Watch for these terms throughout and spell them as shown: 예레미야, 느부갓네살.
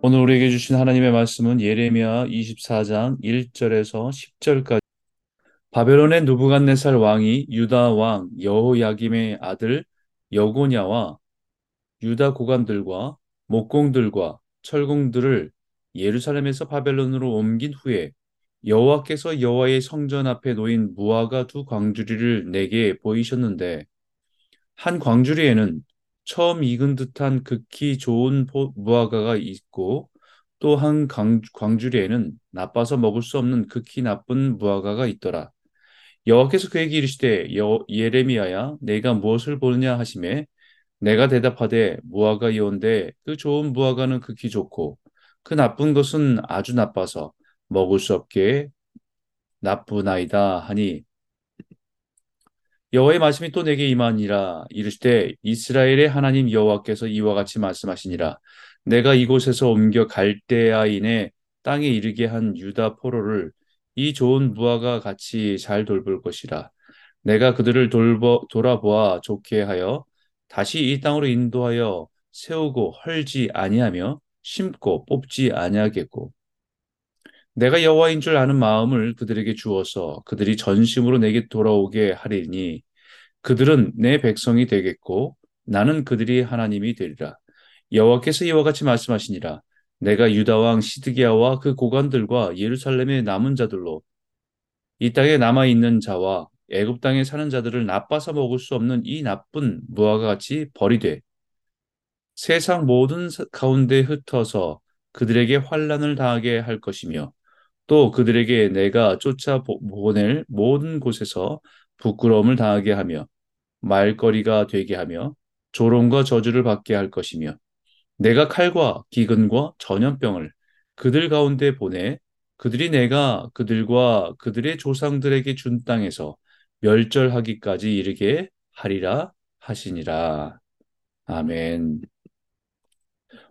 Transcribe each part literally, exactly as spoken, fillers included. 오늘 우리에게 주신 하나님의 말씀은 예레미야 이십사 장 일 절에서 십 절까지. 바벨론의 느부갓네살 왕이 유다 왕 여호야김의 아들 여고냐와 유다 고관들과 목공들과 철공들을 예루살렘에서 바벨론으로 옮긴 후에 여호와께서 여호와의 성전 앞에 놓인 무화과 두 광주리를 내게 보이셨는데, 한 광주리에는 처음 익은 듯한 극히 좋은 무화과가 있고, 또 한 광주리에는 나빠서 먹을 수 없는 극히 나쁜 무화과가 있더라. 여호와께서 그에게 이르시되, 여, 예레미야야 내가 무엇을 보느냐 하시매, 내가 대답하되 무화과이온데 그 좋은 무화과는 극히 좋고 그 나쁜 것은 아주 나빠서 먹을 수 없게 나쁘나이다 하니, 여호와의 말씀이 또 내게 임하니라. 이르시되, 이스라엘의 하나님 여호와께서 이와 같이 말씀하시니라. 내가 이곳에서 옮겨 갈대아인의 땅에 이르게 한 유다 포로를 이 좋은 무화과 같이 잘 돌볼 것이라. 내가 그들을 돌보, 돌아보아 좋게 하여 다시 이 땅으로 인도하여 세우고 헐지 아니하며 심고 뽑지 아니하겠고, 내가 여호와인 줄 아는 마음을 그들에게 주어서 그들이 전심으로 내게 돌아오게 하리니, 그들은 내 백성이 되겠고 나는 그들이 하나님이 되리라. 여호와께서 이와 같이 말씀하시니라. 내가 유다왕 시드기야와 그 고관들과 예루살렘의 남은 자들로 이 땅에 남아있는 자와 애굽 땅에 사는 자들을 나빠서 먹을 수 없는 이 나쁜 무화과 같이 버리되, 세상 모든 가운데 흩어서 그들에게 환난을 당하게 할 것이며, 또 그들에게 내가 쫓아보낼 모든 곳에서 부끄러움을 당하게 하며 말거리가 되게 하며 조롱과 저주를 받게 할 것이며, 내가 칼과 기근과 전염병을 그들 가운데 보내 그들이 내가 그들과 그들의 조상들에게 준 땅에서 멸절하기까지 이르게 하리라 하시니라. 아멘.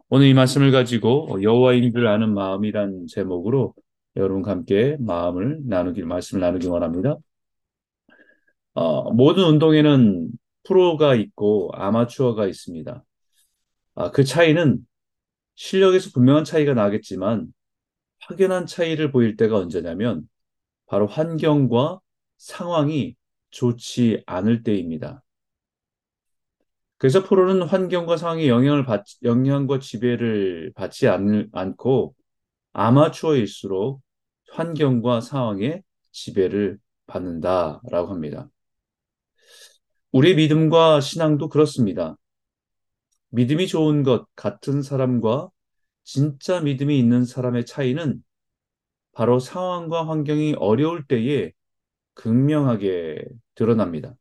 오늘 이 말씀을 가지고 여호와인 줄 아는 마음이란 제목으로 여러분과 함께 마음을 나누길, 말씀을 나누길 원합니다. 어, 모든 운동에는 프로가 있고 아마추어가 있습니다. 아, 그 차이는 실력에서 분명한 차이가 나겠지만, 확연한 차이를 보일 때가 언제냐면 바로 환경과 상황이 좋지 않을 때입니다. 그래서 프로는 환경과 상황에 영향을 받, 영향과 지배를 받지 않, 않고 아마추어일수록 환경과 상황에 지배를 받는다라고 합니다. 우리의 믿음과 신앙도 그렇습니다. 믿음이 좋은 것 같은 사람과 진짜 믿음이 있는 사람의 차이는 바로 상황과 환경이 어려울 때에 극명하게 드러납니다.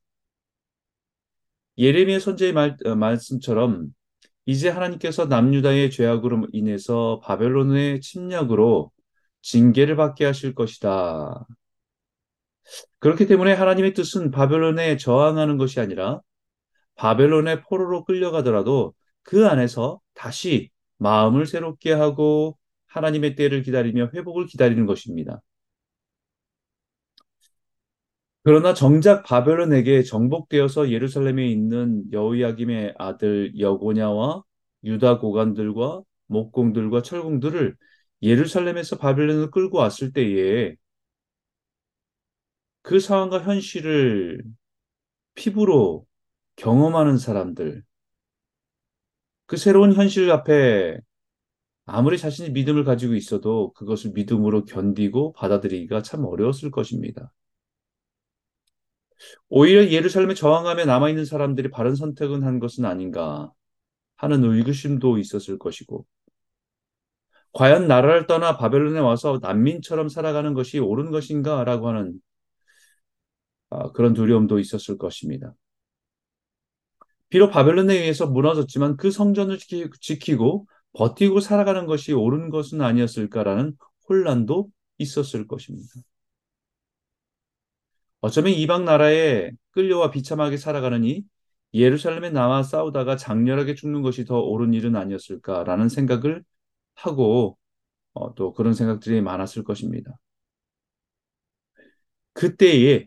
예레미야 선지자의 말, 어, 말씀처럼 이제 하나님께서 남유다의 죄악으로 인해서 바벨론의 침략으로 징계를 받게 하실 것이다. 그렇기 때문에 하나님의 뜻은 바벨론에 저항하는 것이 아니라 바벨론의 포로로 끌려가더라도 그 안에서 다시 마음을 새롭게 하고 하나님의 때를 기다리며 회복을 기다리는 것입니다. 그러나 정작 바벨론에게 정복되어서 예루살렘에 있는 여호야김의 아들 여고냐와 유다 고관들과 목공들과 철공들을 예루살렘에서 바벨론으로 끌고 왔을 때에 그 상황과 현실을 피부로 경험하는 사람들, 그 새로운 현실 앞에 아무리 자신이 믿음을 가지고 있어도 그것을 믿음으로 견디고 받아들이기가 참 어려웠을 것입니다. 오히려 예루살렘에 저항하며 남아있는 사람들이 바른 선택은 한 것은 아닌가 하는 의구심도 있었을 것이고, 과연 나라를 떠나 바벨론에 와서 난민처럼 살아가는 것이 옳은 것인가 라고 하는 아, 그런 두려움도 있었을 것입니다. 비록 바벨론에 의해서 무너졌지만 그 성전을 지키고 버티고 살아가는 것이 옳은 것은 아니었을까라는 혼란도 있었을 것입니다. 어쩌면 이방 나라에 끌려와 비참하게 살아가느니 예루살렘에 남아 싸우다가 장렬하게 죽는 것이 더 옳은 일은 아니었을까라는 생각을 하고, 어, 또 그런 생각들이 많았을 것입니다. 그때에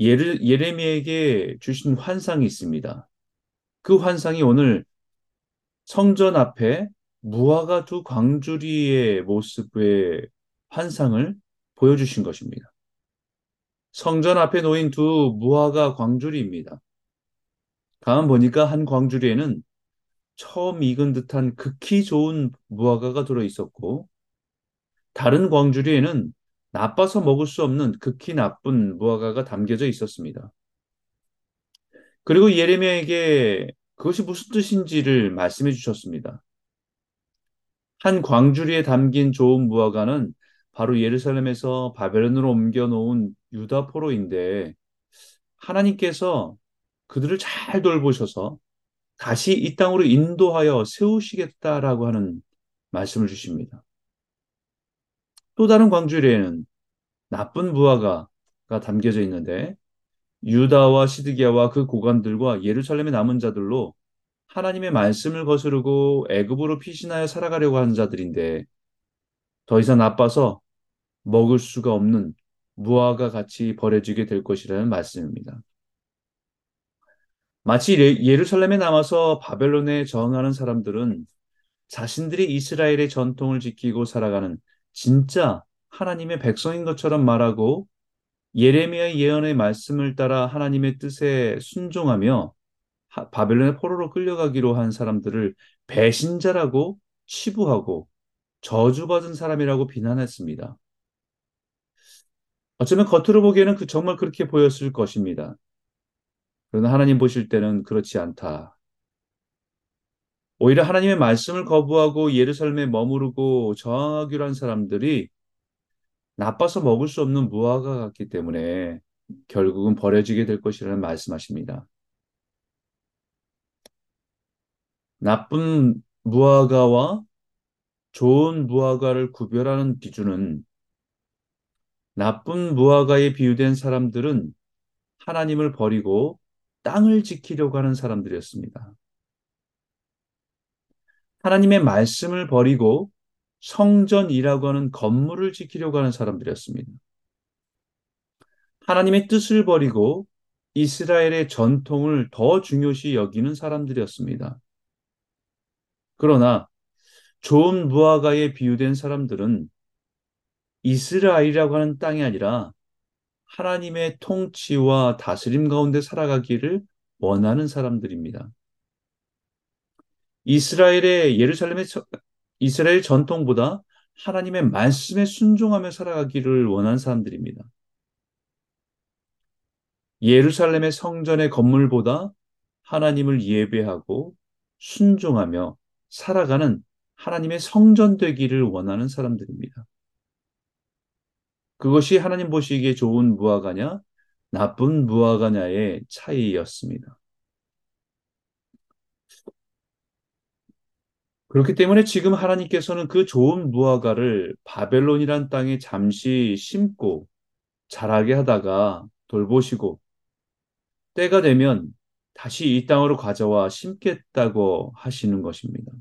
예레, 예레미야에게 주신 환상이 있습니다. 그 환상이 오늘 성전 앞에 무화과 두 광주리의 모습의 환상을 보여주신 것입니다. 성전 앞에 놓인 두 무화과 광주리입니다. 가만 보니까 한 광주리에는 처음 익은 듯한 극히 좋은 무화과가 들어있었고 다른 광주리에는 나빠서 먹을 수 없는 극히 나쁜 무화과가 담겨져 있었습니다. 그리고 예레미야에게 그것이 무슨 뜻인지를 말씀해 주셨습니다. 한 광주리에 담긴 좋은 무화과는 바로 예루살렘에서 바벨론으로 옮겨놓은 유다 포로인데 하나님께서 그들을 잘 돌보셔서 다시 이 땅으로 인도하여 세우시겠다라고 하는 말씀을 주십니다. 또 다른 광주리에는 나쁜 무화과가 담겨져 있는데 유다와 시드기야와 그 고관들과 예루살렘의 남은 자들로 하나님의 말씀을 거스르고 애굽으로 피신하여 살아가려고 하는 자들인데 더 이상 나빠서 먹을 수가 없는 무화과 같이 버려지게 될 것이라는 말씀입니다. 마치 예루살렘에 남아서 바벨론에 저항하는 사람들은 자신들이 이스라엘의 전통을 지키고 살아가는 진짜 하나님의 백성인 것처럼 말하고 예레미야 예언의 말씀을 따라 하나님의 뜻에 순종하며 바벨론의 포로로 끌려가기로 한 사람들을 배신자라고 치부하고 저주받은 사람이라고 비난했습니다. 어쩌면 겉으로 보기에는 그 정말 그렇게 보였을 것입니다. 그러나 하나님 보실 때는 그렇지 않다. 오히려 하나님의 말씀을 거부하고 예루살렘에 머무르고 저항하기로 한 사람들이 나빠서 먹을 수 없는 무화과 같기 때문에 결국은 버려지게 될 것이라는 말씀하십니다. 나쁜 무화과와 좋은 무화과를 구별하는 기준은 나쁜 무화과에 비유된 사람들은 하나님을 버리고 땅을 지키려고 하는 사람들이었습니다. 하나님의 말씀을 버리고 성전이라고 하는 건물을 지키려고 하는 사람들이었습니다. 하나님의 뜻을 버리고 이스라엘의 전통을 더 중요시 여기는 사람들이었습니다. 그러나 좋은 무화과에 비유된 사람들은 이스라엘이라고 하는 땅이 아니라 하나님의 통치와 다스림 가운데 살아가기를 원하는 사람들입니다. 이스라엘의 예루살렘의 이스라엘 전통보다 하나님의 말씀에 순종하며 살아가기를 원한 사람들입니다. 예루살렘의 성전의 건물보다 하나님을 예배하고 순종하며 살아가는 하나님의 성전 되기를 원하는 사람들입니다. 그것이 하나님 보시기에 좋은 무화과냐, 나쁜 무화과냐의 차이였습니다. 그렇기 때문에 지금 하나님께서는 그 좋은 무화과를 바벨론이란 땅에 잠시 심고 자라게 하다가 돌보시고 때가 되면 다시 이 땅으로 가져와 심겠다고 하시는 것입니다.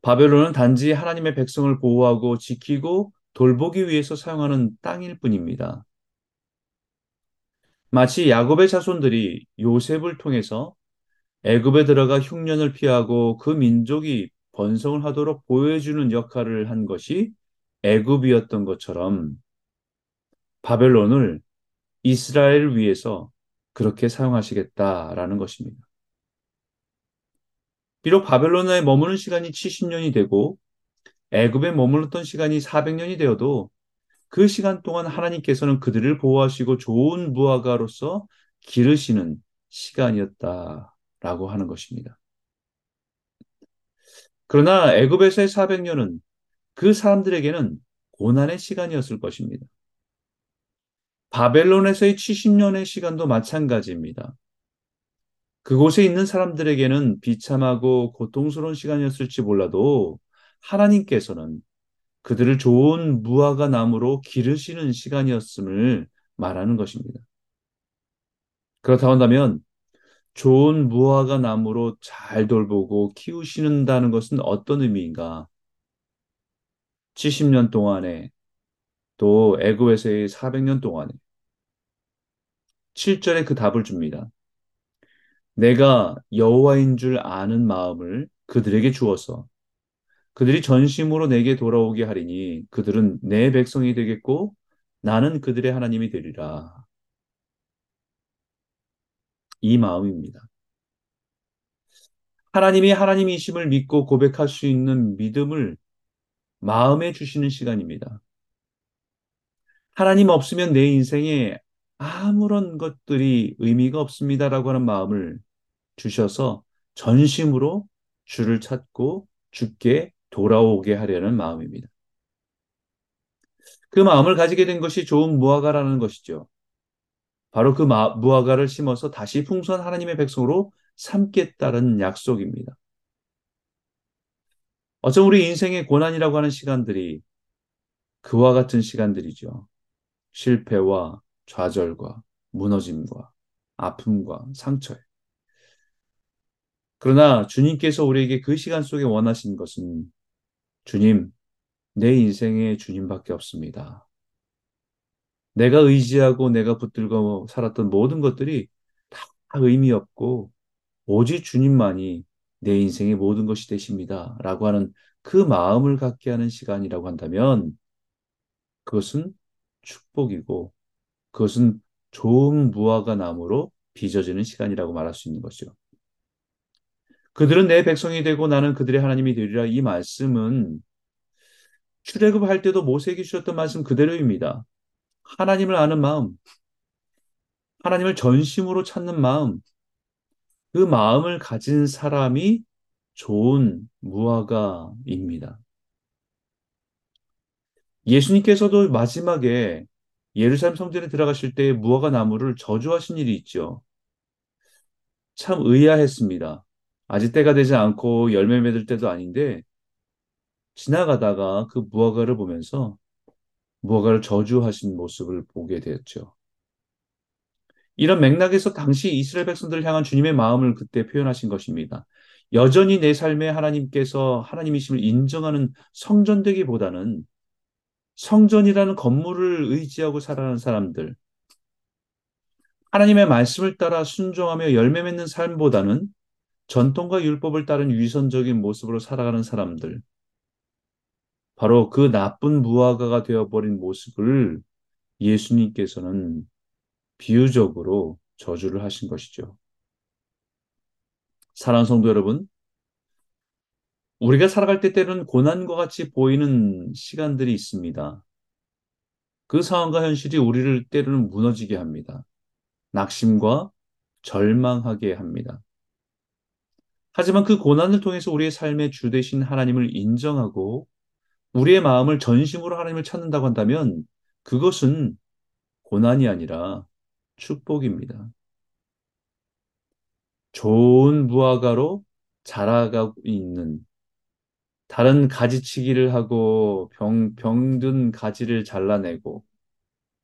바벨론은 단지 하나님의 백성을 보호하고 지키고 돌보기 위해서 사용하는 땅일 뿐입니다. 마치 야곱의 자손들이 요셉을 통해서 애굽에 들어가 흉년을 피하고 그 민족이 번성을 하도록 보호해주는 역할을 한 것이 애굽이었던 것처럼 바벨론을 이스라엘을 위해서 그렇게 사용하시겠다라는 것입니다. 비록 바벨론에 머무는 시간이 칠십 년이 되고 애굽에 머물렀던 시간이 사백 년이 되어도 그 시간 동안 하나님께서는 그들을 보호하시고 좋은 무화과로서 기르시는 시간이었다. 라고 하는 것입니다. 그러나 애굽에서의 사백 년은 그 사람들에게는 고난의 시간이었을 것입니다. 바벨론에서의 칠십 년의 시간도 마찬가지입니다. 그곳에 있는 사람들에게는 비참하고 고통스러운 시간이었을지 몰라도 하나님께서는 그들을 좋은 무화과 나무로 기르시는 시간이었음을 말하는 것입니다. 그렇다고 한다면 좋은 무화과 나무로 잘 돌보고 키우시는다는 것은 어떤 의미인가? 칠십 년 동안에 또 애굽에서의 사백 년 동안에 칠 절에 그 답을 줍니다. 내가 여호와인 줄 아는 마음을 그들에게 주어서 그들이 전심으로 내게 돌아오게 하리니 그들은 내 백성이 되겠고 나는 그들의 하나님이 되리라. 이 마음입니다. 하나님이 하나님이심을 믿고 고백할 수 있는 믿음을 마음에 주시는 시간입니다. 하나님 없으면 내 인생에 아무런 것들이 의미가 없습니다라고 하는 마음을 주셔서 전심으로 주를 찾고 주께 돌아오게 하려는 마음입니다. 그 마음을 가지게 된 것이 좋은 무화과라는 것이죠. 바로 그 무화과를 심어서 다시 풍성한 하나님의 백성으로 삼겠다는 약속입니다. 어쩜 우리 인생의 고난이라고 하는 시간들이 그와 같은 시간들이죠. 실패와 좌절과 무너짐과 아픔과 상처에. 그러나 주님께서 우리에게 그 시간 속에 원하신 것은 주님, 내 인생에 주님밖에 없습니다. 내가 의지하고 내가 붙들고 살았던 모든 것들이 다 의미 없고 오직 주님만이 내 인생의 모든 것이 되십니다. 라고 하는 그 마음을 갖게 하는 시간이라고 한다면 그것은 축복이고 그것은 좋은 무화과 나무로 빚어지는 시간이라고 말할 수 있는 것이죠. 그들은 내 백성이 되고 나는 그들의 하나님이 되리라. 이 말씀은 출애굽할 때도 모세에게 주셨던 말씀 그대로입니다. 하나님을 아는 마음, 하나님을 전심으로 찾는 마음, 그 마음을 가진 사람이 좋은 무화과입니다. 예수님께서도 마지막에 예루살렘 성전에 들어가실 때 무화과 나무를 저주하신 일이 있죠. 참 의아했습니다. 아직 때가 되지 않고 열매 맺을 때도 아닌데 지나가다가 그 무화과를 보면서 무화과를 저주하신 모습을 보게 되었죠. 이런 맥락에서 당시 이스라엘 백성들을 향한 주님의 마음을 그때 표현하신 것입니다. 여전히 내 삶에 하나님께서 하나님이심을 인정하는 성전되기보다는 성전이라는 건물을 의지하고 살아가는 사람들, 하나님의 말씀을 따라 순종하며 열매 맺는 삶보다는 전통과 율법을 따른 위선적인 모습으로 살아가는 사람들, 바로 그 나쁜 무화과가 되어버린 모습을 예수님께서는 비유적으로 저주를 하신 것이죠. 사랑하는 성도 여러분, 우리가 살아갈 때 때로는 고난과 같이 보이는 시간들이 있습니다. 그 상황과 현실이 우리를 때로는 무너지게 합니다. 낙심과 절망하게 합니다. 하지만 그 고난을 통해서 우리의 삶의 주 되신 하나님을 인정하고 우리의 마음을 전심으로 하나님을 찾는다고 한다면 그것은 고난이 아니라 축복입니다. 좋은 무화과로 자라가고 있는, 다른 가지치기를 하고 병, 병든 가지를 잘라내고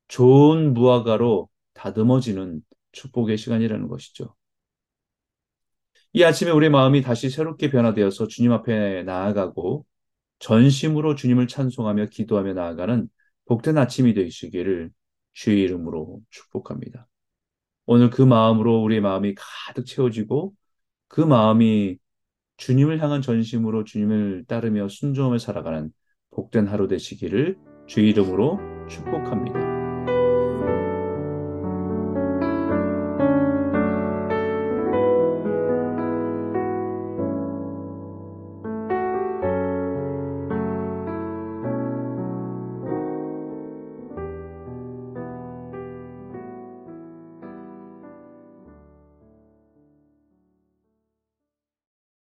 좋은 무화과로 다듬어지는 축복의 시간이라는 것이죠. 이 아침에 우리의 마음이 다시 새롭게 변화되어서 주님 앞에 나아가고 전심으로 주님을 찬송하며 기도하며 나아가는 복된 아침이 되시기를 주의 이름으로 축복합니다. 오늘 그 마음으로 우리의 마음이 가득 채워지고 그 마음이 주님을 향한 전심으로 주님을 따르며 순종하며 살아가는 복된 하루 되시기를 주의 이름으로 축복합니다.